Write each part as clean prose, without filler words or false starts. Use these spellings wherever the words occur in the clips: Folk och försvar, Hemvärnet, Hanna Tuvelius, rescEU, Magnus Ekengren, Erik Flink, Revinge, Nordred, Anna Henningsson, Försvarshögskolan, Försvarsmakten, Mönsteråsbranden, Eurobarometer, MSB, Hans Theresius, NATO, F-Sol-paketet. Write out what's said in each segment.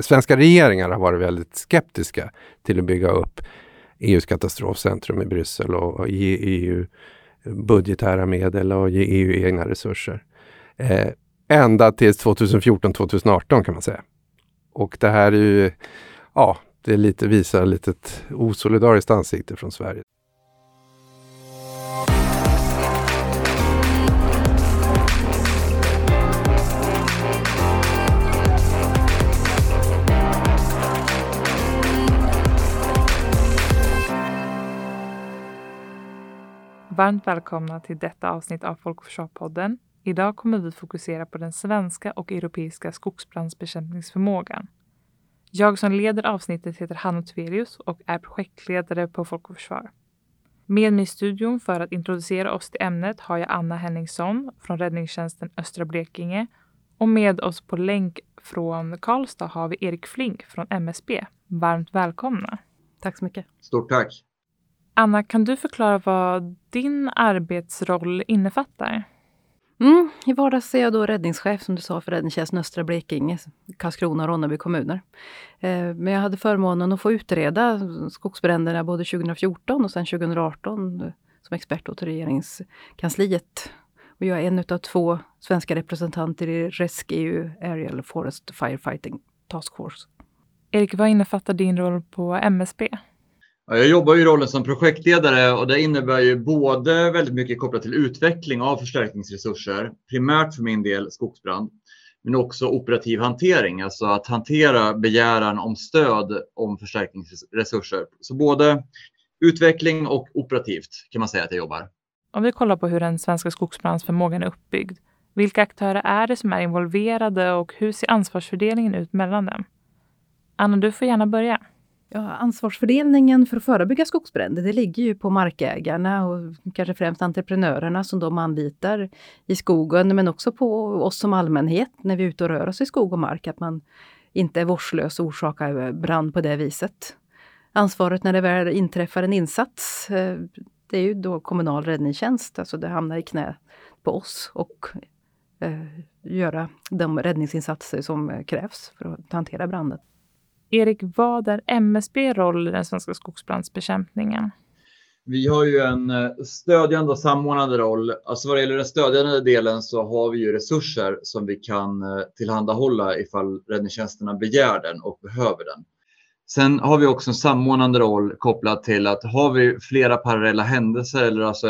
svenska regeringar har varit väldigt skeptiska till att bygga upp EU:s katastrofcentrum i Bryssel och ge EU budgetära medel och ge EU egna resurser. Ända till 2014-2018 kan man säga. Och det här är ju, ja, det lite visar lite ett osolidariskt ansikte från Sverige. Varmt välkomna till detta avsnitt av Folk och försvar-podden. Idag kommer vi fokusera på den svenska och europeiska skogsbrandsbekämpningsförmågan. Jag som leder avsnittet heter Hans Theresius och är projektledare på Folk och försvar. Med mig i studion för att introducera oss till ämnet har jag Anna Henningsson från Räddningstjänsten Östra Blekinge. Och med oss på länk från Karlstad har vi Erik Flink från MSB. Varmt välkomna. Tack så mycket. Stort tack. Anna, kan du förklara vad din arbetsroll innefattar? I vardags är jag då räddningschef som du sa för Räddningstjänsten Östra Blekinge, Karlskrona och Ronneby kommuner. Men jag hade förmånen att få utreda skogsbränderna både 2014 och sedan 2018 som expert åt regeringskansliet. Och jag är en av två svenska representanter i rescEU, Aerial Forest Firefighting Task Force. Erik, vad innefattar din roll på MSB? Jag jobbar i rollen som projektledare och det innebär ju både väldigt mycket kopplat till utveckling av förstärkningsresurser, primärt för min del skogsbrand, men också operativ hantering, alltså att hantera begäran om stöd om förstärkningsresurser. Så både utveckling och operativt kan man säga att jag jobbar. Om vi kollar på hur den svenska skogsbrandsförmågan är uppbyggd, vilka aktörer är det som är involverade och hur ser ansvarsfördelningen ut mellan dem? Anna, du får gärna börja. Ja, ansvarsfördelningen för att förebygga skogsbränder, det ligger ju på markägarna och kanske främst entreprenörerna som de anlitar i skogen, men också på oss som allmänhet när vi är ute och rör oss i skog och mark, att man inte är vårdslös och orsakar brand på det viset. Ansvaret när det väl inträffar en insats, det är ju då kommunal räddningstjänst, alltså det hamnar i knä på oss och göra de räddningsinsatser som krävs för att hantera branden. Erik, vad är MSB roll i den svenska skogsbrandsbekämpningen? Vi har ju en stödjande och samordnande roll. Alltså vad det gäller den stödjande delen så har vi ju resurser som vi kan tillhandahålla ifall räddningstjänsterna begär den och behöver den. Sen har vi också en samordnande roll kopplat till att har vi flera parallella händelser eller alltså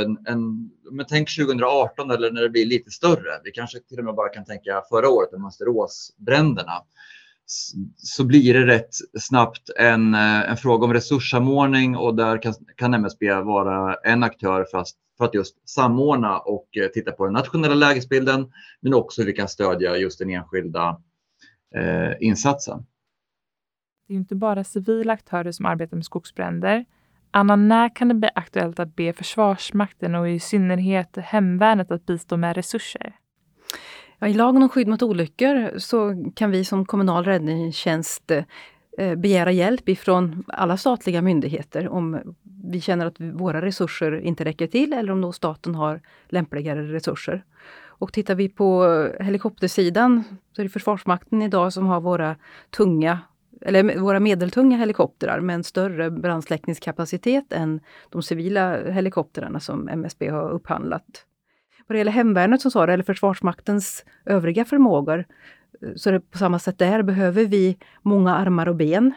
men tänk 2018 eller när det blir lite större. Vi kanske till och med bara kan tänka förra året med Mönsteråsbränderna. Så blir det rätt snabbt en fråga om resurssamordning och där kan MSB vara en aktör för att just samordna och titta på den nationella lägesbilden men också hur vi kan stödja just den enskilda insatsen. Det är ju inte bara civila aktörer som arbetar med skogsbränder. Anna, när kan det bli aktuellt att be Försvarsmakten och i synnerhet Hemvärnet att bistå med resurser? I lagen om skydd mot olyckor så kan vi som kommunal räddningstjänst begära hjälp ifrån alla statliga myndigheter om vi känner att våra resurser inte räcker till eller om då staten har lämpligare resurser. Och tittar vi på helikoptersidan så är det Försvarsmakten idag som har våra medeltunga helikoptrar med en större brandsläckningskapacitet än de civila helikoptrarna som MSB har upphandlat. Vad det gäller Hemvärnet som sa det, eller Försvarsmaktens övriga förmågor, så är det på samma sätt där. Behöver vi många armar och ben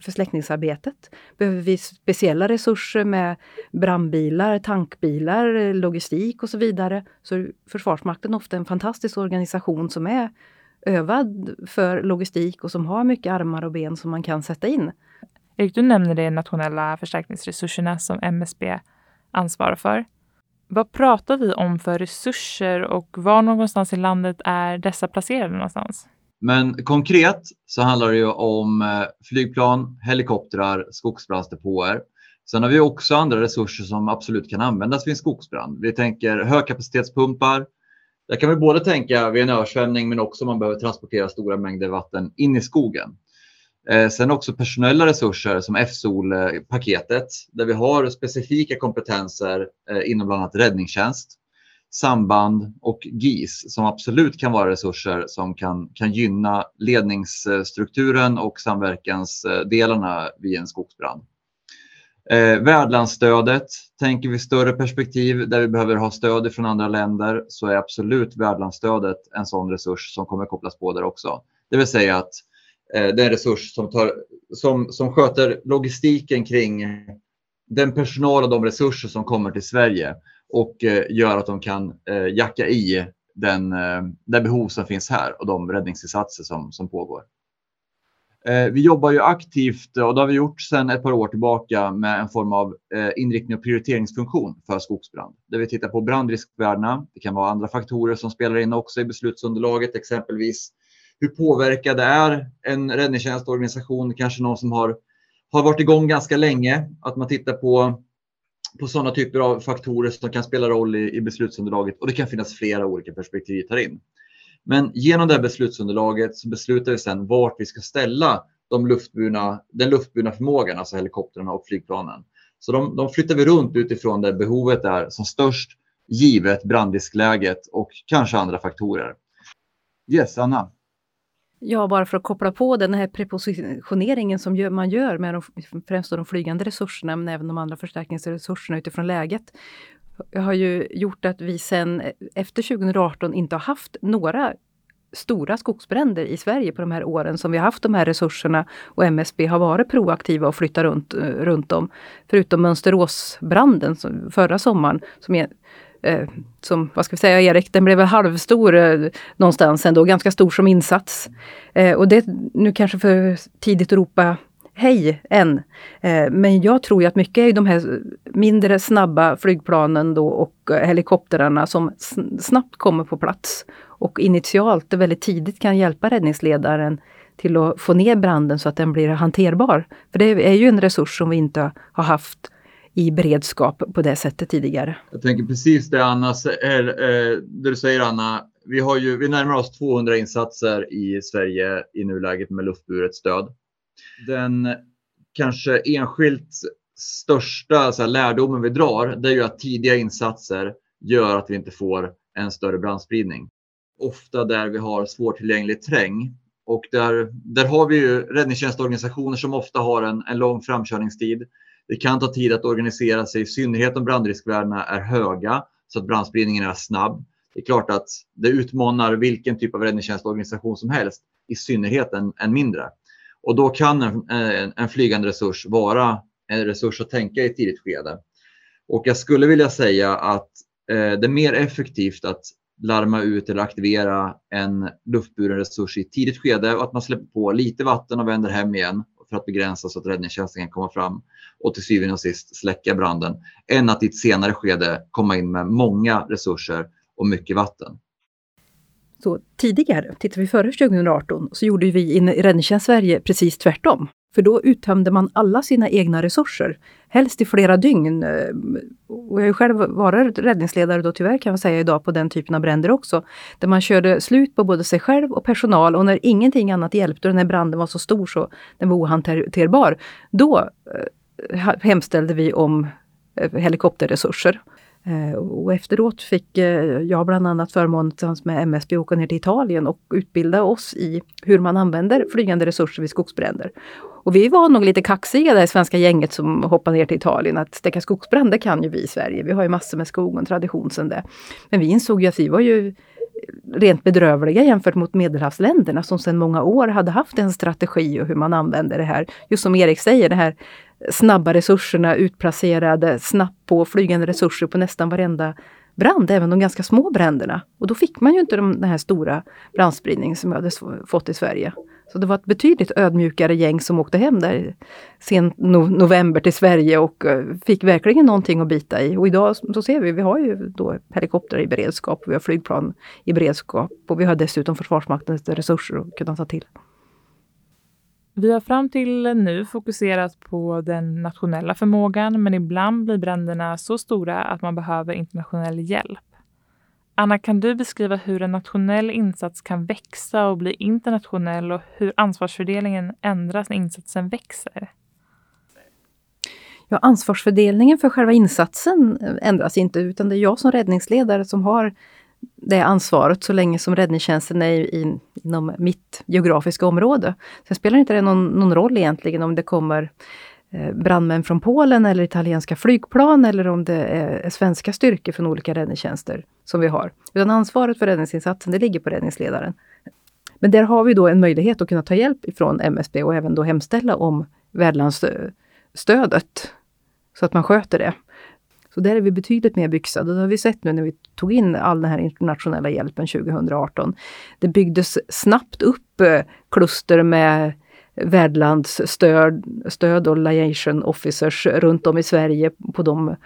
för släckningsarbetet? Behöver vi speciella resurser med brandbilar, tankbilar, logistik och så vidare? Så är Försvarsmakten ofta en fantastisk organisation som är övad för logistik och som har mycket armar och ben som man kan sätta in. Erik, du nämner de nationella förstärkningsresurserna som MSB ansvarar för. Vad pratar vi om för resurser och var någonstans i landet är dessa placerade någonstans? Men konkret så handlar det ju om flygplan, helikoptrar, skogsbrandsdepåer. Sen har vi också andra resurser som absolut kan användas vid en skogsbrand. Vi tänker högkapacitetspumpar. Där kan vi både tänka vid en översvämning men också man behöver transportera stora mängder vatten in i skogen. Sen också personella resurser som F-Sol-paketet där vi har specifika kompetenser inom bland annat räddningstjänst samband och GIS som absolut kan vara resurser som kan gynna ledningsstrukturen och samverkansdelarna vid en skogsbrand. Värdlandsstödet, tänker vi större perspektiv där vi behöver ha stöd från andra länder, så är absolut värdlandsstödet en sån resurs som kommer kopplas på där också. Det vill säga att det är en resurs som sköter logistiken kring den personal och de resurser som kommer till Sverige och gör att de kan jacka i den behov som finns här och de räddningsinsatser som pågår. Vi jobbar ju aktivt, och det har vi gjort sedan ett par år tillbaka, med en form av inriktning och prioriteringsfunktion för skogsbrand. Där vi tittar på brandriskvärdena. Det kan vara andra faktorer som spelar in också i beslutsunderlaget, exempelvis hur påverkad är en räddningstjänstorganisation, kanske någon som har varit igång ganska länge. Att man tittar på sådana typer av faktorer som kan spela roll i beslutsunderlaget, och det kan finnas flera olika perspektiv vi tar in. Men genom det här beslutsunderlaget så beslutar vi sedan vart vi ska ställa den luftburna förmågan, alltså helikopterna och flygplanen. Så de flyttar vi runt utifrån där behovet är som störst, givet brandriskläget och kanske andra faktorer. Yes, Anna. Ja, bara för att koppla på den här prepositioneringen som man gör med främst de flygande resurserna, men även de andra förstärkningsresurserna utifrån läget, har ju gjort att vi sedan efter 2018 inte har haft några stora skogsbränder i Sverige på de här åren som vi har haft de här resurserna, och MSB har varit proaktiva och flyttat runt dem. Förutom Mönsteråsbranden förra sommaren som vad ska vi säga, Erik, den blev halvstor någonstans ändå, ganska stor som insats. Och det är nu kanske för tidigt att ropa hej än. Men jag tror ju att mycket är de här mindre snabba flygplanen då och helikopterarna som snabbt kommer på plats och initialt väldigt tidigt kan hjälpa räddningsledaren till att få ner branden så att den blir hanterbar. För det är ju en resurs som vi inte har haft i beredskap på det sättet tidigare. Jag tänker precis det du säger, Anna. Vi närmar oss 200 insatser i Sverige i nuläget med luftburet stöd. Den kanske enskilt största lärdomen vi drar, det är ju att tidiga insatser gör att vi inte får en större brandspridning. Ofta där vi har svårtillgänglig terräng, och där har vi ju räddningstjänstorganisationer som ofta har en lång framkörningstid. Det kan ta tid att organisera sig, i synnerhet om brandriskvärdena är höga så att brandspridningen är snabb. Det är klart att det utmanar vilken typ av räddningstjänstorganisation som helst, i synnerhet en mindre. Och då kan en flygande resurs vara en resurs att tänka i tidigt skede. Och jag skulle vilja säga att det är mer effektivt att larma ut eller aktivera en luftburen resurs i tidigt skede, och att man släpper på lite vatten och vänder hem igen för att begränsa så att räddningstjänsten kan komma fram och till syvende och sist släcka branden, än att i ett senare skede komma in med många resurser och mycket vatten. Så tidigare, tittar vi före 2018, så gjorde vi i Räddningstjänst Sverige precis tvärtom. För då uttömde man alla sina egna resurser, helst i flera dygn. Och jag har ju själv varit räddningsledare då, tyvärr kan jag säga idag, på den typen av bränder också. Där man körde slut på både sig själv och personal, och när ingenting annat hjälpte och den här branden var så stor så den var ohanterbar, då hemställde vi om helikopterresurser. Och efteråt fick jag bland annat förmånen tillsammans med MSB åka ner till Italien och utbilda oss i hur man använder flygande resurser vid skogsbränder. Och vi var nog lite kaxiga där i svenska gänget som hoppade ner till Italien, att stäcka skogsbränder kan ju vi i Sverige. Vi har ju massor med skog och tradition sedan det. Men vi insåg ju att vi var ju rent bedrövliga jämfört mot medelhavsländerna som sedan många år hade haft en strategi och hur man använder det här. Just som Erik säger, det här snabba resurserna utplacerade snabbt på flygande resurser på nästan varenda brand, även de ganska små bränderna. Och då fick man ju inte den här stora brandspridningen som vi hade fått i Sverige. Så det var ett betydligt ödmjukare gäng som åkte hem där sent november till Sverige och fick verkligen någonting att bita i. Och idag så ser vi har ju då helikoptrar i beredskap, vi har flygplan i beredskap och vi har dessutom Försvarsmaktens resurser att kunna ta till. Vi har fram till nu fokuserat på den nationella förmågan, men ibland blir bränderna så stora att man behöver internationell hjälp. Anna, kan du beskriva hur en nationell insats kan växa och bli internationell och hur ansvarsfördelningen ändras när insatsen växer? Ja, ansvarsfördelningen för själva insatsen ändras inte, utan det är jag som räddningsledare som har det ansvaret så länge som räddningstjänsten är inom mitt geografiska område. Sen spelar inte det någon roll egentligen om det kommer brandmän från Polen eller italienska flygplan eller om det är svenska styrkor från olika räddningstjänster som vi har. Utan ansvaret för räddningsinsatsen, det ligger på räddningsledaren. Men där har vi då en möjlighet att kunna ta hjälp ifrån MSB och även då hemställa om värdlandsstödet så att man sköter det. Så där är vi betydligt mer byxade. Det har vi sett nu när vi tog in all den här internationella hjälpen 2018. Det byggdes snabbt upp kluster med värdlandsstöd och liaison officers runt om i Sverige på de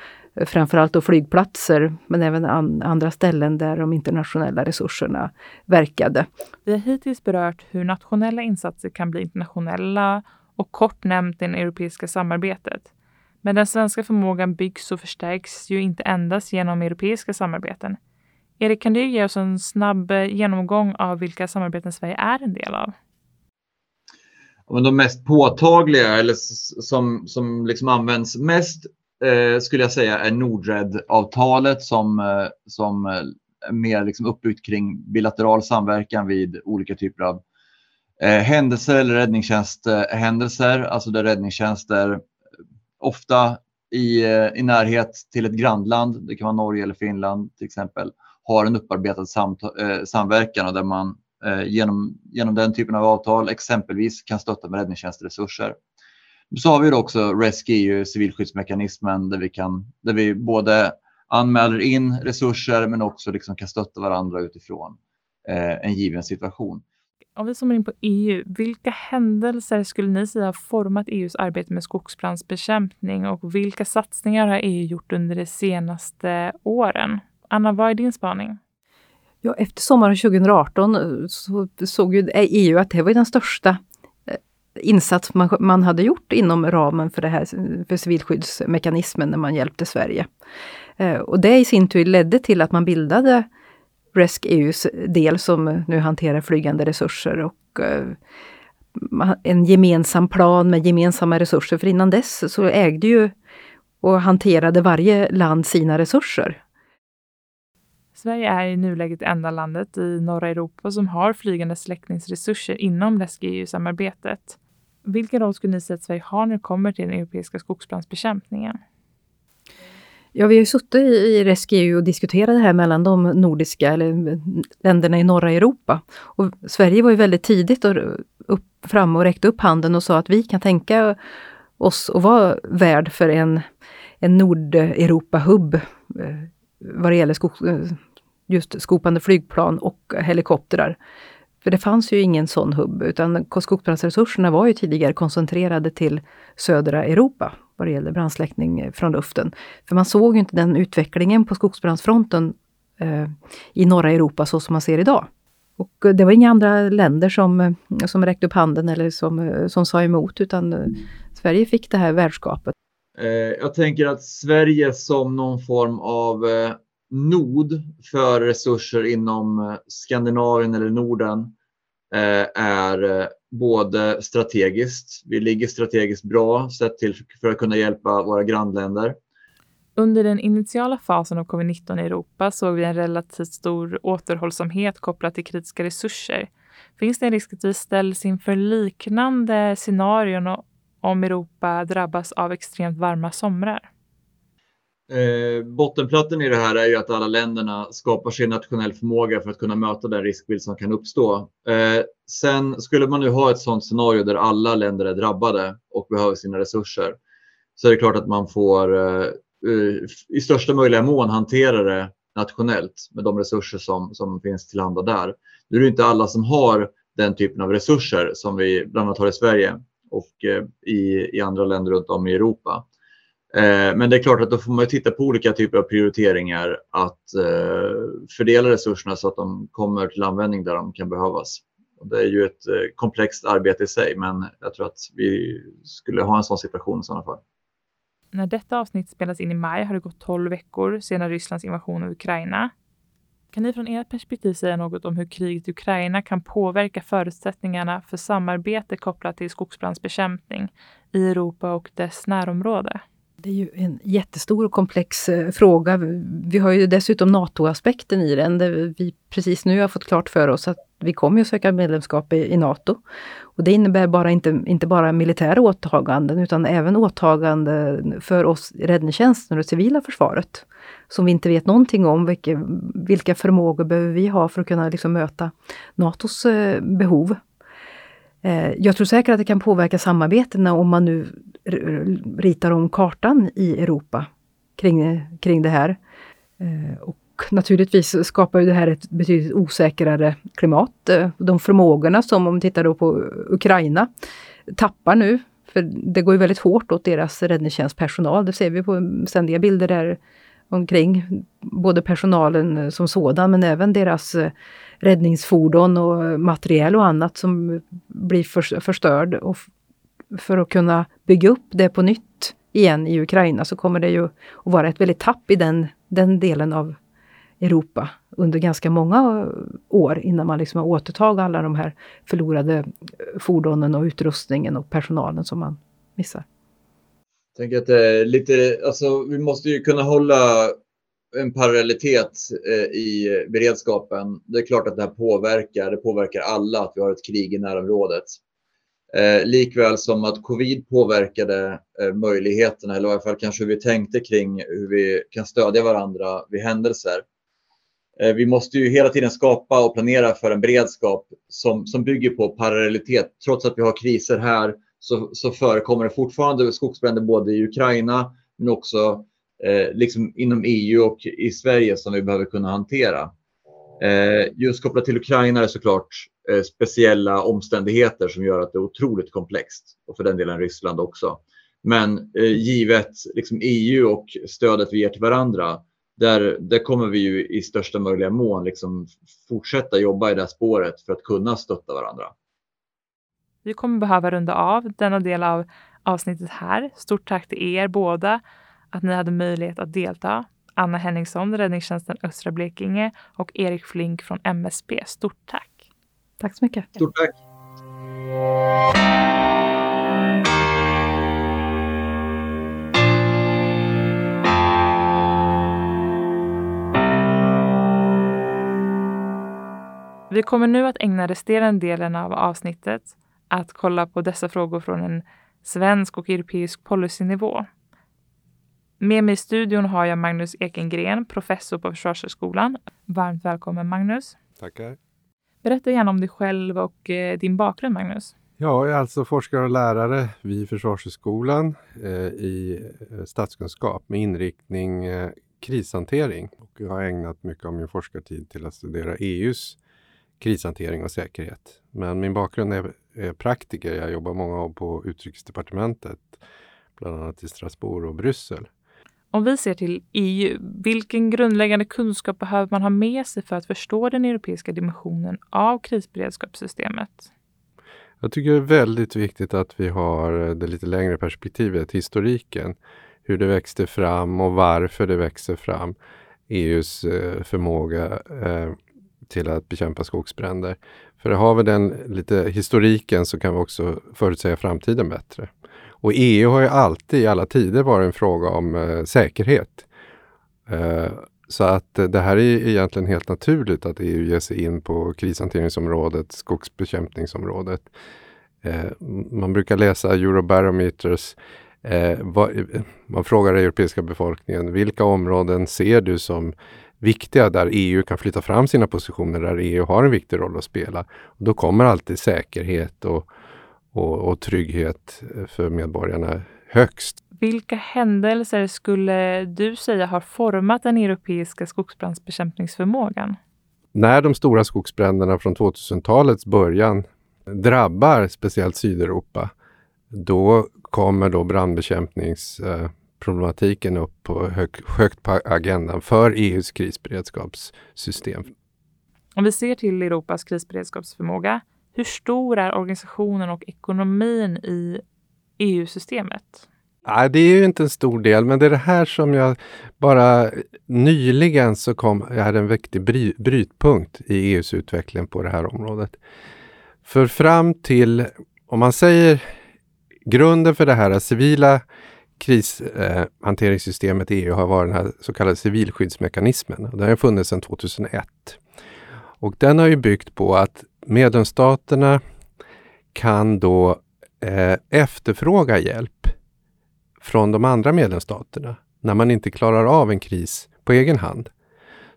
framförallt och flygplatser men även andra ställen där de internationella resurserna verkade. Vi har hittills berört hur nationella insatser kan bli internationella och kort nämnt det europeiska samarbetet. Men den svenska förmågan byggs och förstärks ju inte endast genom europeiska samarbeten. Erik, kan du ge oss en snabb genomgång av vilka samarbeten Sverige är en del av? Men de mest påtagliga eller som liksom används mest skulle jag säga är Nordred-avtalet som är mer liksom uppbyggt kring bilateral samverkan vid olika typer av händelser eller räddningstjänsthändelser. Alltså där räddningstjänster ofta i närhet till ett grannland, det kan vara Norge eller Finland till exempel, har en upparbetad samverkan och där man genom den typen av avtal exempelvis kan stötta med räddningstjänstresurser. Så har vi då också rescEU, civilskyddsmekanismen där vi både anmäler in resurser men också liksom kan stötta varandra utifrån en given situation. Om vi zoomar in på EU, vilka händelser skulle ni säga har format EUs arbete med skogsbrandsbekämpning och vilka satsningar har EU gjort under de senaste åren? Anna, vad är din spaning? Ja, efter sommaren 2018 så såg ju EU att det var den största insats man hade gjort inom ramen för det här för civilskyddsmekanismen när man hjälpte Sverige. Och det i sin tur ledde till att man bildade rescEUs del som nu hanterar flygande resurser och en gemensam plan med gemensamma resurser. För innan dess så ägde ju och hanterade varje land sina resurser. Sverige är i nuläget enda landet i norra Europa som har flygande släckningsresurser inom rescEU-samarbetet. Vilken roll skulle ni säga att Sverige har när det kommer till den europeiska skogsbrandsbekämpningen? Ja, vi har ju suttit i rescEU och diskuterat det här mellan de nordiska länderna i norra Europa. Och Sverige var ju väldigt tidigt fram och räckte upp handen och sa att vi kan tänka oss att vara värd för en Nordeuropa-hubb vad det gäller just skopande flygplan och helikoptrar. För det fanns ju ingen sån hubb, utan skogsbrandsresurserna var ju tidigare koncentrerade till södra Europa vad det gäller brandsläckning från luften. För man såg ju inte den utvecklingen på skogsbrandsfronten i norra Europa så som man ser idag. Och det var inga andra länder som räckte upp handen eller som sa emot, utan Sverige fick det här värdskapet. Jag tänker att Sverige som någon form av nod för resurser inom Skandinavien eller Norden är både strategiskt. Vi ligger strategiskt bra sett till för att kunna hjälpa våra grannländer. Under den initiala fasen av covid-19 i Europa såg vi en relativt stor återhållsamhet kopplat till kritiska resurser. Finns det en risk att vi ställs inför liknande scenarion om Europa drabbas av extremt varma somrar? Bottenplattan i det här är ju att alla länderna skapar sin nationell förmåga för att kunna möta den riskbild som kan uppstå. Sen skulle man nu ha ett sådant scenario där alla länder är drabbade och behöver sina resurser, så är det klart att man får i största möjliga mån hantera det nationellt med de resurser som finns tillhanda där. Nu är det inte alla som har den typen av resurser som vi bland annat har i Sverige och i andra länder runt om i Europa. Men det är klart att då får man titta på olika typer av prioriteringar att fördela resurserna så att de kommer till användning där de kan behövas. Och det är ju ett komplext arbete i sig, men jag tror att vi skulle ha en sån situation i sådana fall. När detta avsnitt spelas in i maj har det gått 12 veckor sedan Rysslands invasion av Ukraina. Kan ni från ert perspektiv säga något om hur kriget i Ukraina kan påverka förutsättningarna för samarbete kopplat till skogsbrandsbekämpning i Europa och dess närområde? Det är ju en jättestor och komplex fråga. Vi har ju dessutom NATO-aspekten i den. Där vi precis nu har fått klart för oss att vi kommer att söka medlemskap i NATO. Och det innebär bara inte bara militära åtaganden utan även åtaganden för oss i räddningstjänsten och det civila försvaret. Som vi inte vet någonting om. Vilka förmågor behöver vi ha för att kunna liksom möta NATOs behov. Jag tror säkert att det kan påverka samarbetena om man nu ritar om kartan i Europa kring det här. Och naturligtvis skapar ju det här ett betydligt osäkrare klimat. De förmågorna som, om vi tittar då på Ukraina, tappar nu. För det går ju väldigt hårt åt deras räddningstjänstpersonal. Det ser vi på ständiga bilder där omkring. Både personalen som sådan men även deras räddningsfordon och materiel och annat som blir förstörd. Och för att kunna bygga upp det på nytt igen i Ukraina så kommer det ju att vara ett väldigt tapp i den delen av Europa under ganska många år innan man liksom har återtagit alla de här förlorade fordonen och utrustningen och personalen som man missar. Jag tänker att vi måste ju kunna hålla en parallellitet i beredskapen. Det är klart att det här påverkar alla att vi har ett krig i närområdet. Likväl som att covid påverkade möjligheterna, eller i alla fall kanske hur vi tänkte kring hur vi kan stödja varandra vid händelser. Vi måste ju hela tiden skapa och planera för en beredskap som bygger på parallellitet. Trots att vi har kriser här så förekommer det fortfarande skogsbränder både i Ukraina men också liksom inom EU och i Sverige som vi behöver kunna hantera. Just kopplat till Ukraina är såklart speciella omständigheter som gör att det är otroligt komplext och för den delen Ryssland också. Men givet liksom EU och stödet vi ger till varandra, där kommer vi ju i största möjliga mån liksom fortsätta jobba i det här spåret för att kunna stötta varandra. Vi kommer behöva runda av denna del av avsnittet här. Stort tack till er båda att ni hade möjlighet att delta. Anna Henningsson, Räddningstjänsten Östra Blekinge, och Erik Flink från MSB. Stort tack! Tack så mycket. Stort tack. Vi kommer nu att ägna resterande delen av avsnittet att kolla på dessa frågor från en svensk och europeisk policynivå. Med mig i studion har jag Magnus Ekengren, professor på Försvarshögskolan. Varmt välkommen Magnus. Tackar. Berätta gärna om dig själv och din bakgrund, Magnus. Ja, jag är alltså forskare och lärare vid Försvarshögskolan i statskunskap med inriktning krishantering. Och jag har ägnat mycket av min forskartid till att studera EUs krishantering och säkerhet. Men min bakgrund är praktiker. Jag jobbar många år på Utrikesdepartementet, bland annat i Strasbourg och Bryssel. Om vi ser till EU, vilken grundläggande kunskap behöver man ha med sig för att förstå den europeiska dimensionen av krisberedskapssystemet? Jag tycker det är väldigt viktigt att vi har det lite längre perspektivet, historiken. Hur det växte fram och varför det växer fram. EUs förmåga till att bekämpa skogsbränder. För har vi den lite historiken så kan vi också förutsäga framtiden bättre. Och EU har ju alltid i alla tider varit en fråga om säkerhet. Så att det här är egentligen helt naturligt att EU ger sig in på krishanteringsområdet, skogsbekämpningsområdet. Man brukar läsa Eurobarometers. Man frågar den europeiska befolkningen, vilka områden ser du som viktiga där EU kan flytta fram sina positioner, där EU har en viktig roll att spela. Och då kommer alltid säkerhet och trygghet för medborgarna högst. Vilka händelser skulle du säga har format den europeiska skogsbrandsbekämpningsförmågan? När de stora skogsbränderna från 2000-talets början drabbar speciellt Sydeuropa, då kommer då brandbekämpningsproblematiken upp på högt på agendan för EUs krisberedskapssystem. Om vi ser till Europas krisberedskapsförmåga, hur stor är organisationen och ekonomin i EU-systemet? Nej, det är ju inte en stor del, men det är det här som jag bara nyligen jag hade en viktig brytpunkt i EUs utveckling på det här området. För fram till, om man säger, grunden för det här civila krishanteringssystemet i EU har varit den här så kallade civilskyddsmekanismen. Den har funnits sedan 2001. Och den har ju byggt på att medlemsstaterna kan då efterfråga hjälp från de andra medlemsstaterna när man inte klarar av en kris på egen hand.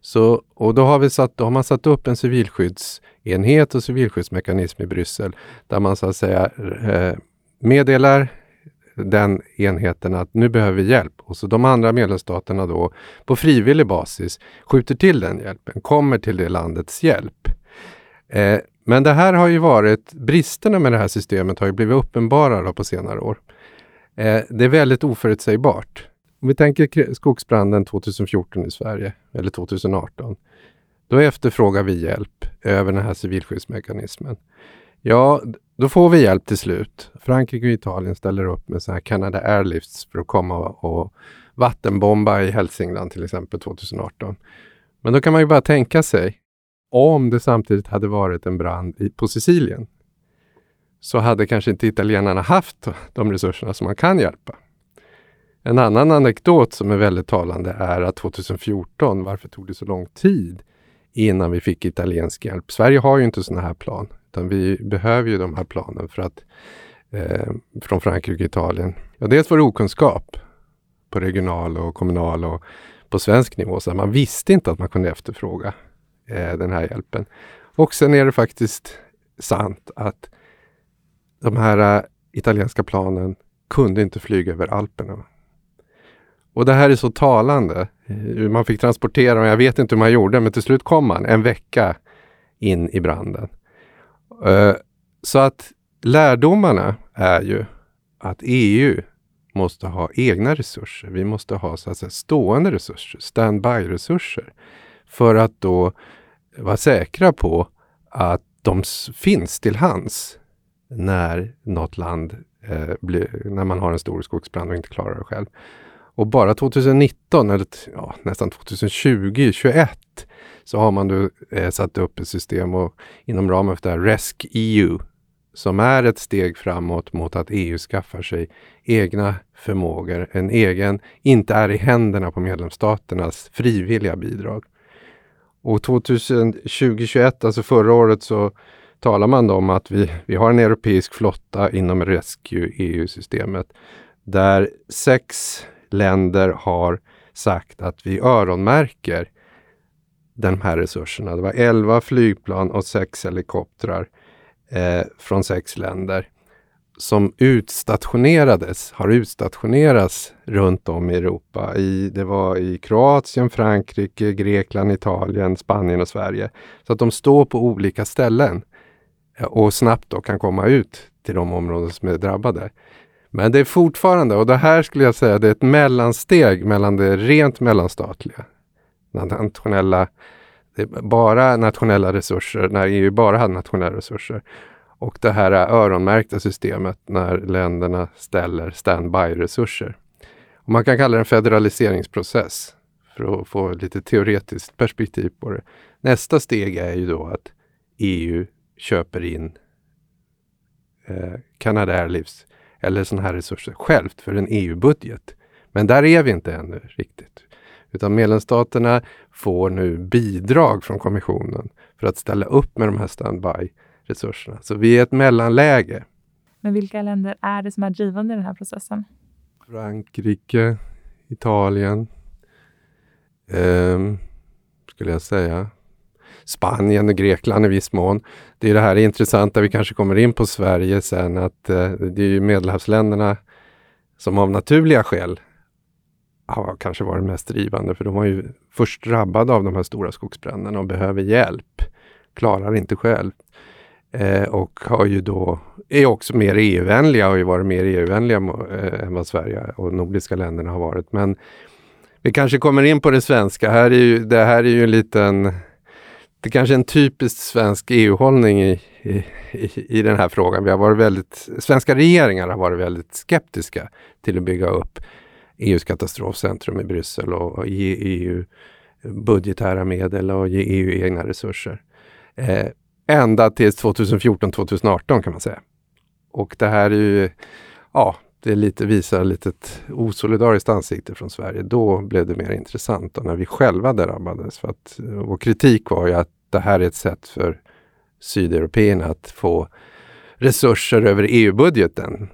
Så, och då har man satt upp en civilskyddsenhet och civilskyddsmekanism i Bryssel där man så att säga meddelar den enheten att nu behöver vi hjälp, och så de andra medlemsstaterna då på frivillig basis skjuter till den hjälpen, kommer till det landets hjälp. Men det här har ju varit, bristerna med det här systemet har ju blivit uppenbara då på senare år. Det är väldigt oförutsägbart. Om vi tänker skogsbranden 2014 i Sverige, eller 2018, då efterfrågar vi hjälp över den här civilskyddsmekanismen. Ja, då får vi hjälp till slut. Frankrike och Italien ställer upp med så här Canada Airlifts för att komma och vattenbomba i Hälsingland till exempel 2018. Men då kan man ju bara tänka sig, om det samtidigt hade varit en brand på Sicilien, så hade kanske inte italienarna haft de resurserna som man kan hjälpa. En annan anekdot som är väldigt talande är att 2014, varför tog det så lång tid innan vi fick italiensk hjälp? Sverige har ju inte såna här plan, utan vi behöver ju de här planen för att, från Frankrike och Italien. Ja, dels var det okunskap på regional och kommunal och på svensk nivå, så man visste inte att man kunde efterfråga den här hjälpen. Och sen är det faktiskt sant att de här italienska planen kunde inte flyga över Alperna. Och det här är så talande. Man fick transportera dem, jag vet inte hur man gjorde, men till slut kom man en vecka in i branden. Så att lärdomarna är ju att EU måste ha egna resurser. Vi måste ha så att säga stående resurser, standby-resurser, för att då vara säkra på att de finns till hands när något land när man har en stor skogsbrand och inte klarar det själv. Och bara 2019 eller nästan 2020-21 så har man då satt upp ett system och inom ramen för det här rescEU, som är ett steg framåt mot att EU skaffar sig egna förmågor, en egen, inte är i händerna på medlemsstaternas frivilliga bidrag. Och 2021, alltså förra året, så talar man om att vi har en europeisk flotta inom rescEU-systemet där 6 länder har sagt att vi öronmärker de här resurserna. Det var 11 flygplan och 6 helikoptrar från 6 länder som har utstationerats runt om i Europa. Det var i Kroatien, Frankrike, Grekland, Italien, Spanien och Sverige. Så att de står på olika ställen och snabbt då kan komma ut till de områden som är drabbade. Men det är fortfarande, och det här skulle jag säga, det är ett mellansteg mellan det rent mellanstatliga, bara nationella resurser, när EU bara hade nationella resurser, och det här öronmärkta systemet när länderna ställer standby-resurser. Och man kan kalla det en federaliseringsprocess för att få lite teoretiskt perspektiv på det. Nästa steg är ju då att EU köper in Canada Airlifts eller sådana här resurser självt för en EU-budget. Men där är vi inte ännu riktigt. Utan medlemsstaterna får nu bidrag från kommissionen för att ställa upp med de här standby-resurserna. Så vi är ett mellanläge. Men vilka länder är det som är drivande i den här processen? Frankrike, Italien, skulle jag säga. Spanien och Grekland i viss mån. Det är det här intressanta, vi kanske kommer in på Sverige sen, att det är ju Medelhavsländerna som av naturliga skäl har kanske varit mest drivande, för de var ju först drabbade av de här stora skogsbränderna och behöver hjälp, klarar inte själv. Och har ju då, är också mer EU-vänliga, har ju varit mer EU-vänliga än vad Sverige och nordiska länderna har varit. Men vi kanske kommer in på det svenska. Det här är ju en liten... Det är kanske en typisk svensk EU-hållning i den här frågan. Svenska regeringar har varit väldigt skeptiska till att bygga upp EUs katastrofcentrum i Bryssel och ge EU budgetära medel och ge EU egna resurser. Ända till 2014-2018 kan man säga. Och det här är ju, det lite visar lite ett osolidariskt ansikte från Sverige, då blev det mer intressant. Och när vi själva drabbades, för att vår kritik var ju att det här är ett sätt för sydeuropeerna att få resurser över EU-budgeten,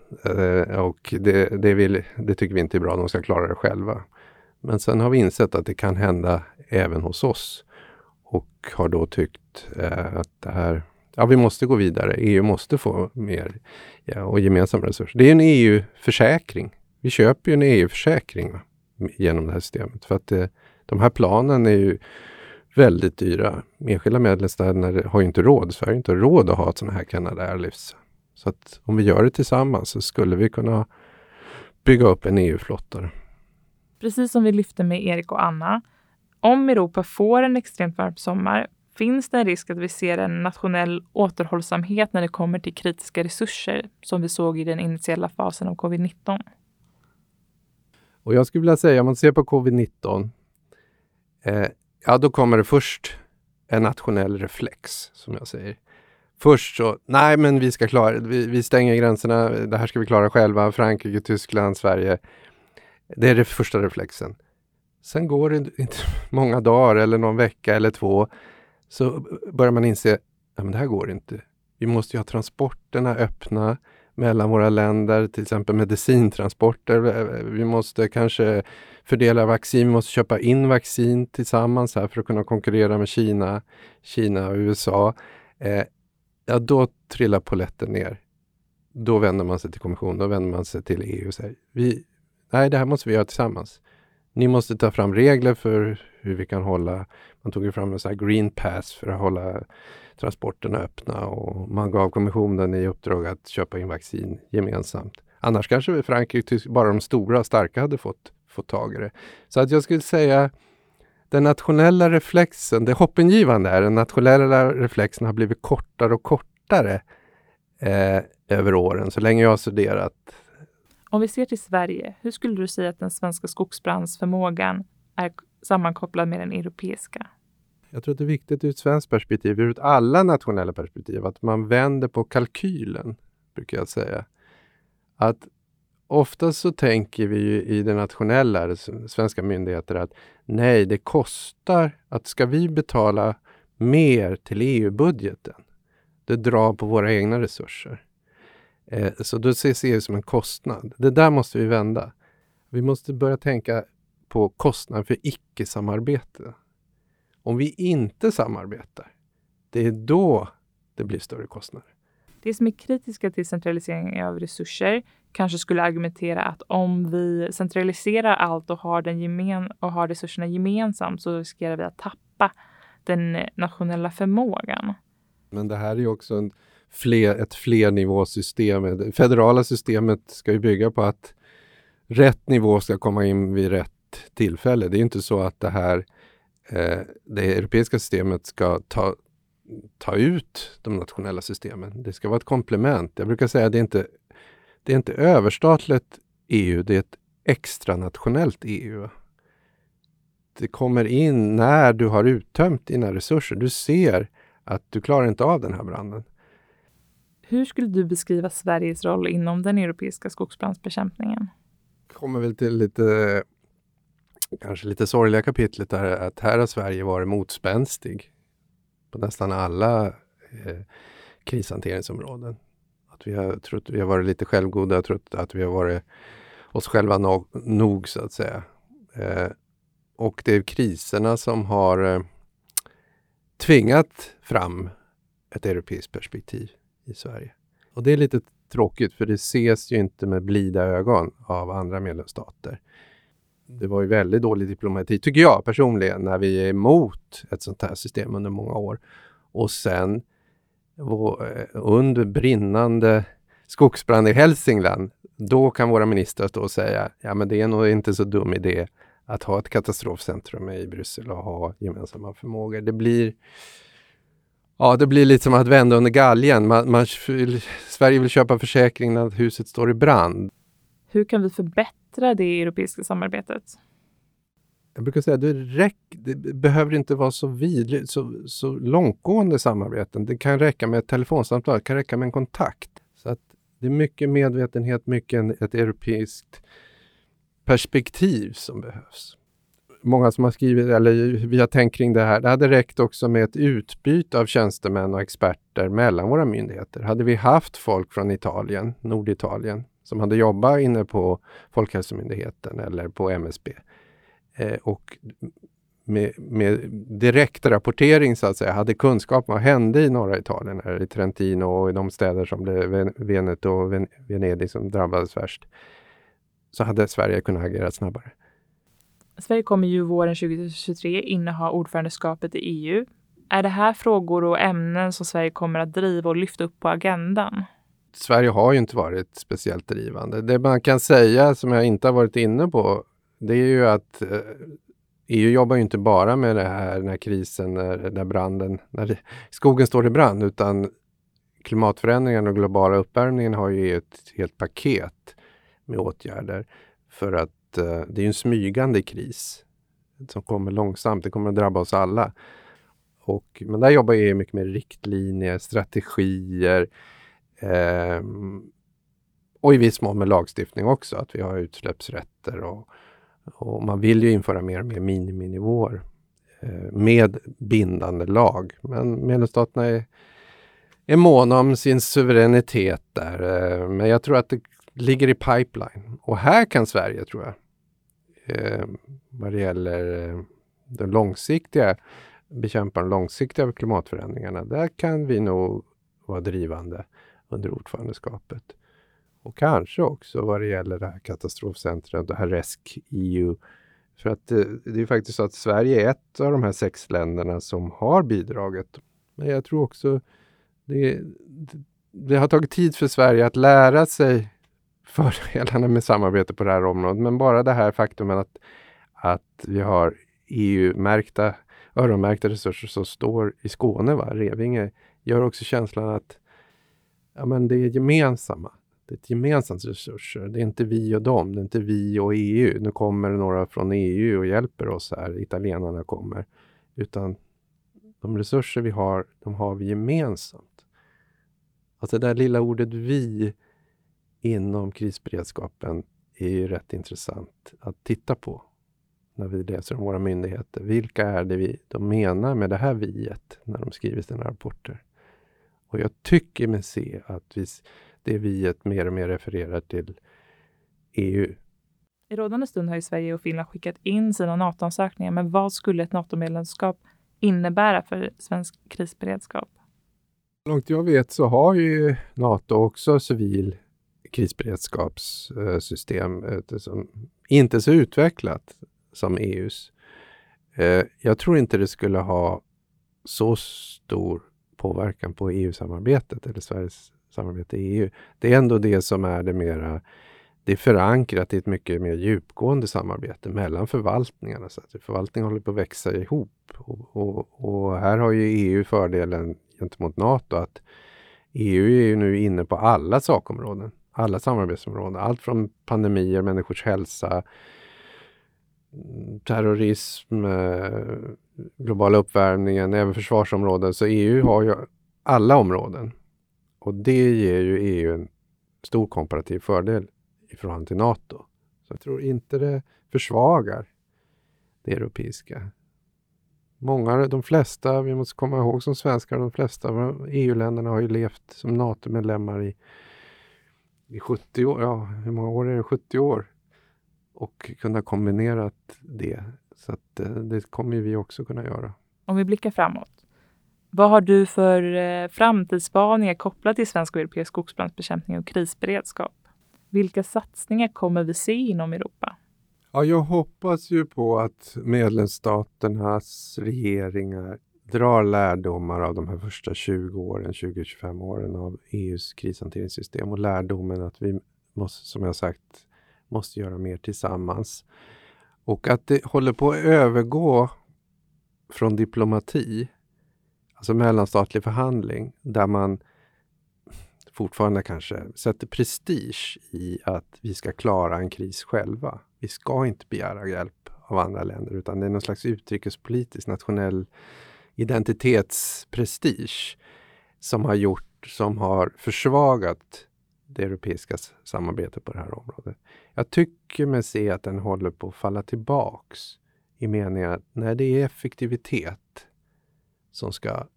och det tycker vi inte är bra, de ska klara det själva. Men sen har vi insett att det kan hända även hos oss och har då tyckt att det här, ja, vi måste gå vidare, EU måste få mer, ja, och gemensamma resurser. Det är en EU-försäkring, vi köper ju en EU-försäkring genom det här systemet, för att de här planen är ju väldigt dyra. Enskilda medlemsstaterna har ju inte råd, Sverige har inte råd att ha ett sådant här Canada Airlifts. Så att om vi gör det tillsammans så skulle vi kunna bygga upp en EU-flotta. Precis som vi lyfte med Erik och Anna, om Europa får en extremt varm sommar finns det en risk att vi ser en nationell återhållsamhet när det kommer till kritiska resurser som vi såg i den initiala fasen av covid-19. Och jag skulle vilja säga, om man ser på covid-19, ja, då kommer det först en nationell reflex, som jag säger. Först så, nej men vi ska klara, vi stänger gränserna, det här ska vi klara själva, Frankrike, Tyskland, Sverige. Det är den första reflexen. Sen går det inte många dagar eller någon vecka eller två, så börjar man inse, ja men det här går inte. Vi måste ju ha transporterna öppna mellan våra länder, till exempel medicintransporter. Vi måste kanske fördela vaccin, vi måste köpa in vaccin tillsammans här för att kunna konkurrera med Kina och USA. Ja, då trillar polletten ner. Då vänder man sig till kommissionen, då vänder man sig till EU och säger, nej det här måste vi göra tillsammans. Ni måste ta fram regler för hur vi kan hålla, man tog ju fram en sån här green pass för att hålla transporterna öppna, och man gav kommissionen i uppdrag att köpa in vaccin gemensamt. Annars kanske Frankrike, bara de stora starka hade fått tag i det. Så att jag skulle säga, den nationella reflexen, det hoppingivande är, den nationella reflexen har blivit kortare och kortare över åren, så länge jag har studerat. Om vi ser till Sverige, hur skulle du säga att den svenska skogsbrandsförmågan är sammankopplad med den europeiska? Jag tror att det är viktigt ur ett svenskt perspektiv, ur alla nationella perspektiv, att man vänder på kalkylen, brukar jag säga. Att oftast så tänker vi ju i det nationella, svenska myndigheter, att nej, det kostar, att ska vi betala mer till EU-budgeten? Det drar på våra egna resurser. Så då ser det som en kostnad. Det där måste vi vända. Vi måste börja tänka på kostnaden för icke-samarbete. Om vi inte samarbetar, det är då det blir större kostnader. Det som är kritiska till centralisering av resurser kanske skulle argumentera att om vi centraliserar allt och har resurserna gemensamt, så riskerar vi att tappa den nationella förmågan. Men det här är ju också ett flernivåsystem. Det federala systemet ska ju bygga på att rätt nivå ska komma in vid rätt tillfälle. Det är inte så att det här det europeiska systemet ska ta ut de nationella systemen. Det ska vara ett komplement. Jag brukar säga att det är inte överstatligt EU, det är ett extranationellt EU. Det kommer in när du har uttömt dina resurser. Du ser att du klarar inte av den här branden. Hur skulle du beskriva Sveriges roll inom den europeiska skogsbrandsbekämpningen? Kommer väl till kanske lite sorgliga kapitlet där, att här har Sverige varit motspänstig på nästan alla krishanteringsområden. Att vi har trott vi har varit lite självgoda, och trott att vi har varit oss själva nog så att säga. Och det är kriserna som har tvingat fram ett europeiskt perspektiv i Sverige. Och det är lite tråkigt, för det ses ju inte med blida ögon av andra medlemsstater. Det var ju väldigt dålig diplomati, tycker jag personligen, när vi är emot ett sånt här system under många år. Och sen under brinnande skogsbrand i Hälsingland, då kan våra ministrar stå och säga, ja men det är nog inte så dum idé att ha ett katastrofcentrum i Bryssel och ha gemensamma förmågor. Det blir lite som att vända under galgen. Sverige vill köpa försäkringen att huset står i brand. Hur kan vi förbättra det europeiska samarbetet? Jag brukar säga att det behöver inte vara så långtgående samarbeten. Det kan räcka med ett telefonsamtal, det kan räcka med en kontakt. Så att Det är mycket medvetenhet, mycket ett europeiskt perspektiv som behövs. Många som har skrivit, eller vi har tänkt kring det här, det hade räckt också med ett utbyte av tjänstemän och experter mellan våra myndigheter. Hade vi haft folk från Italien, Norditalien, som hade jobbat inne på Folkhälsomyndigheten eller på MSB och med direkt rapportering så att säga, hade kunskap om vad hände i norra Italien, eller i Trentino och i de städer som blev Veneto och Venedig som drabbades värst, så hade Sverige kunnat agera snabbare. Sverige kommer ju våren 2023 inneha ordförandeskapet i EU. Är det här frågor och ämnen som Sverige kommer att driva och lyfta upp på agendan? Sverige har ju inte varit speciellt drivande. Det man kan säga, som jag inte har varit inne på, det är ju att EU jobbar ju inte bara med det här när krisen, när branden, när skogen står i brand, utan klimatförändringen och globala uppvärmningen har ju ett helt paket med åtgärder för att det är en smygande kris som kommer långsamt. Det kommer att drabba oss alla. Men där jobbar EU mycket med riktlinjer, strategier och i viss mån med lagstiftning också. Att vi har utsläppsrätter och man vill ju införa mer och mer miniminivåer med bindande lag. Men medlemsstaterna är måna om sin suveränitet där. Men jag tror att det ligger i pipeline. Och här kan Sverige, tror jag, vad det gäller den långsiktiga bekämpande långsiktiga klimatförändringarna, där kan vi nog vara drivande under ordförandeskapet. Och kanske också vad det gäller det här katastrofcentret, det här rescEU. För att det är faktiskt så att Sverige är ett av de här 6 länderna som har bidragit. Men jag tror också det har tagit tid för Sverige att lära sig fördelarna med samarbete på det här området. Men bara det här faktumet att vi har EU-märkta, öronmärkta resurser som står i Skåne, Revinge, gör också känslan att ja, men det är gemensamma. Det är ett gemensamt resurser. Det är inte vi och dem. Det är inte vi och EU. Nu kommer några från EU och hjälper oss här. Italienarna kommer. Utan de resurser vi har, de har vi gemensamt. Alltså det där lilla ordet vi inom krisberedskapen är ju rätt intressant att titta på när vi läser om våra myndigheter. Vilka är det de menar med det här viet när de skriver sina rapporter? Och jag tycker mig se att det viet mer och mer refererar till EU. I rådande stund har ju Sverige och Finland skickat in sina NATO-ansökningar, men vad skulle ett NATO-medlemskap innebära för svensk krisberedskap? Långt jag vet så har ju NATO också civil krisberedskapssystem som inte är så utvecklat som EUs. Jag tror inte det skulle ha så stor påverkan på EU-samarbetet eller Sveriges samarbete i EU. Det är ändå det som är det mera, det är förankrat i ett mycket mer djupgående samarbete mellan förvaltningarna, så att förvaltningen håller på att växa ihop och här har ju EU fördelen gentemot NATO att EU är ju nu inne på alla sakområden, alla samarbetsområden. Allt från pandemier, människors hälsa, terrorism, globala uppvärmningen, även försvarsområden. Så EU har ju alla områden. Och det ger ju EU en stor komparativ fördel i förhållande till NATO. Så jag tror inte det försvagar det europeiska. De flesta, vi måste komma ihåg som svenskar, de flesta EU-länderna har ju levt som NATO-medlemmar i 70 år. Ja, hur många år är det? 70 år. Och kunna kombinera det. Så att det kommer vi också kunna göra. Om vi blickar framåt. Vad har du för framtidsspaningar kopplat till svensk och europeisk skogsbrandsbekämpning och krisberedskap? Vilka satsningar kommer vi se inom Europa? Ja, jag hoppas ju på att medlemsstaternas regeringar drar lärdomar av de här första 20-25 åren av EUs krishanteringssystem och lärdomen att vi måste, som jag sagt, måste göra mer tillsammans. Och att det håller på att övergå från diplomati, alltså mellanstatlig förhandling, där man fortfarande kanske sätter prestige i att vi ska klara en kris själva. Vi ska inte begära hjälp av andra länder, utan det är någon slags utrikespolitisk nationell identitetsprestige som har försvagat det europeiska samarbetet på det här området. Jag tycker mig se att den håller på att falla tillbaks i meningen att när det är effektivitet som ska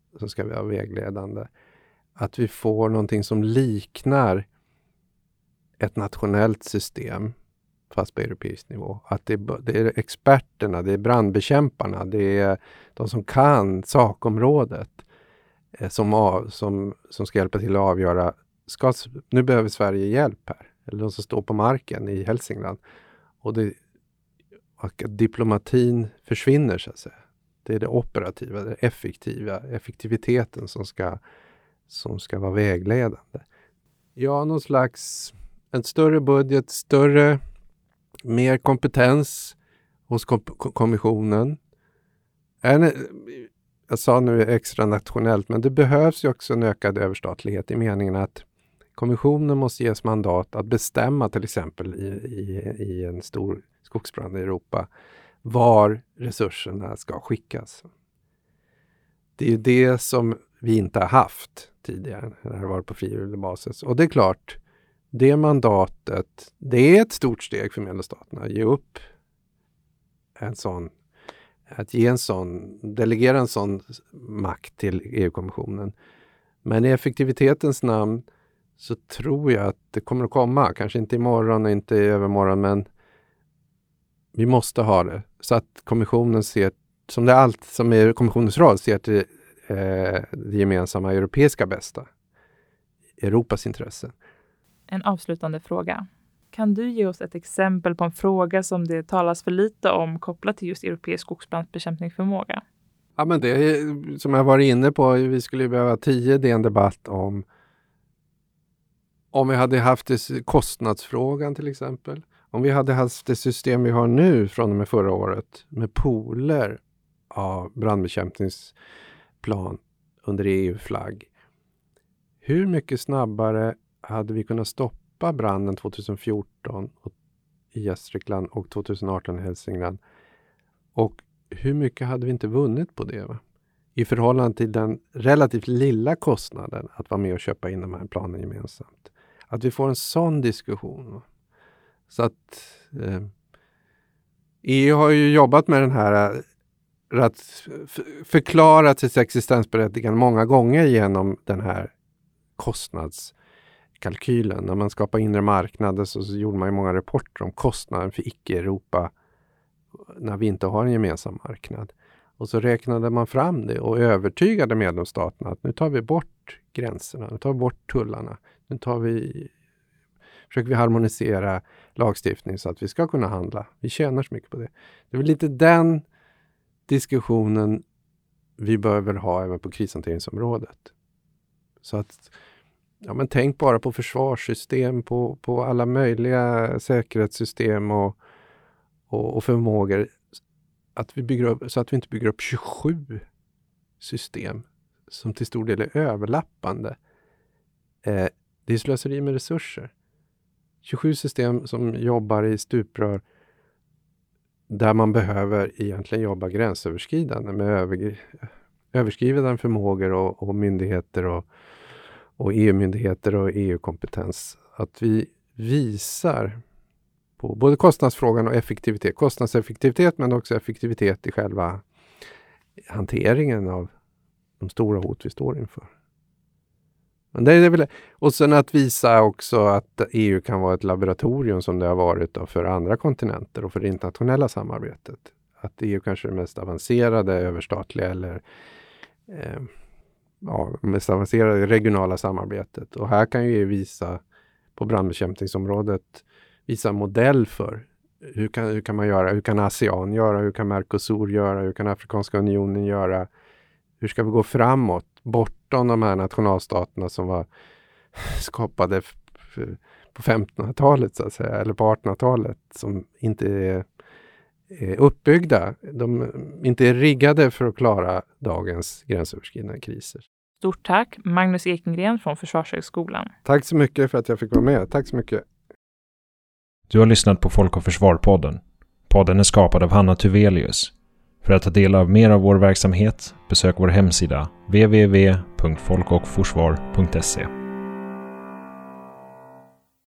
vara vägledande, att vi får någonting som liknar ett nationellt system fast på europeisk nivå. Att det är experterna, det är brandbekämparna, det är de som kan sakområdet som ska hjälpa till att avgöra, nu behöver Sverige hjälp här. Eller de som står på marken i Hälsingland. Och diplomatin försvinner så att säga. Det är det operativa, det effektiva, effektiviteten som ska vara vägledande. Ja, någon slags en större budget, mer kompetens hos kommissionen. Jag sa nu extra nationellt, men det behövs ju också en ökad överstatlighet i meningen att kommissionen måste ges mandat att bestämma till exempel i en stor skogsbrand i Europa var resurserna ska skickas. Det är ju det som vi inte har haft tidigare när det har varit på frivillig basis. Och det är klart, det mandatet, det är ett stort steg för medlemsstaterna att ge upp delegera en sån makt till EU-kommissionen. Men i effektivitetens namn så tror jag att det kommer att komma, kanske inte imorgon och inte i övermorgon, men vi måste ha det. Så att kommissionen ser, som det är allt som är kommissionens roll, ser till det gemensamma europeiska bästa, Europas intressen. En avslutande fråga. Kan du ge oss ett exempel på en fråga som det talas för lite om kopplat till just europeisk skogsbrandsbekämpningsförmåga? Ja, men det som jag var inne på, vi skulle behöva 10 DN-debatt om vi hade haft kostnadsfrågan till exempel. Om vi hade haft det system vi har nu från och med förra året med pooler av brandbekämpningsplan under EU-flagg. Hur mycket snabbare hade vi kunnat stoppa branden 2014 i Gästrikland och 2018 i Hälsingland? Och hur mycket hade vi inte vunnit på det? Va? I förhållande till den relativt lilla kostnaden att vara med och köpa in de här planen gemensamt. Att vi får en sån diskussion. Va? Så att EU har ju jobbat med den här att förklara sitt existensberättigande många gånger genom den här kostnadskalkylen. När man skapar inre marknader så gjorde man ju många rapporter om kostnaden för icke-Europa när vi inte har en gemensam marknad. Och så räknade man fram det och övertygade medlemsstaterna att nu tar vi bort gränserna, nu tar vi bort tullarna, nu försöker vi harmonisera lagstiftning så att vi ska kunna handla. Vi tjänar så mycket på det. Det är väl lite den diskussionen vi behöver ha även på krishanteringsområdet. Så att tänk bara på försvarssystem, på alla möjliga säkerhetssystem och förmågor. Att vi bygger upp, så att vi inte bygger upp 27 system som till stor del är överlappande. Det är slöseri med resurser. 27 system som jobbar i stuprör där man behöver egentligen jobba gränsöverskridande med överskridande förmågor och myndigheter och EU-myndigheter och EU-kompetens. Att vi visar på både kostnadsfrågan och effektivitet. Kostnadseffektivitet men också effektivitet i själva hanteringen av de stora hot vi står inför. Men det är väl, och sen att visa också att EU kan vara ett laboratorium som det har varit då för andra kontinenter och för det internationella samarbetet. Att EU kanske är det mest avancerade överstatliga eller mest avancerade regionala samarbetet. Och här kan ju EU visa på brandbekämpningsområdet, visa modell för hur kan man göra, hur kan ASEAN göra, hur kan Mercosur göra, hur kan Afrikanska unionen göra, hur ska vi gå framåt bortom de här nationalstaterna som var skapade på 1500-talet så att säga, eller på 1800-talet som inte är uppbyggda, de inte är riggade för att klara dagens gränsöverskridande kriser. Stort tack Magnus Ekengren från Försvarshögskolan. Tack så mycket för att jag fick vara med. Tack så mycket. Du har lyssnat på Folk och försvar-podden. Podden är skapad av Hanna Tuvelius. För att ta del av mer av vår verksamhet, besök vår hemsida www.folkochforsvar.se.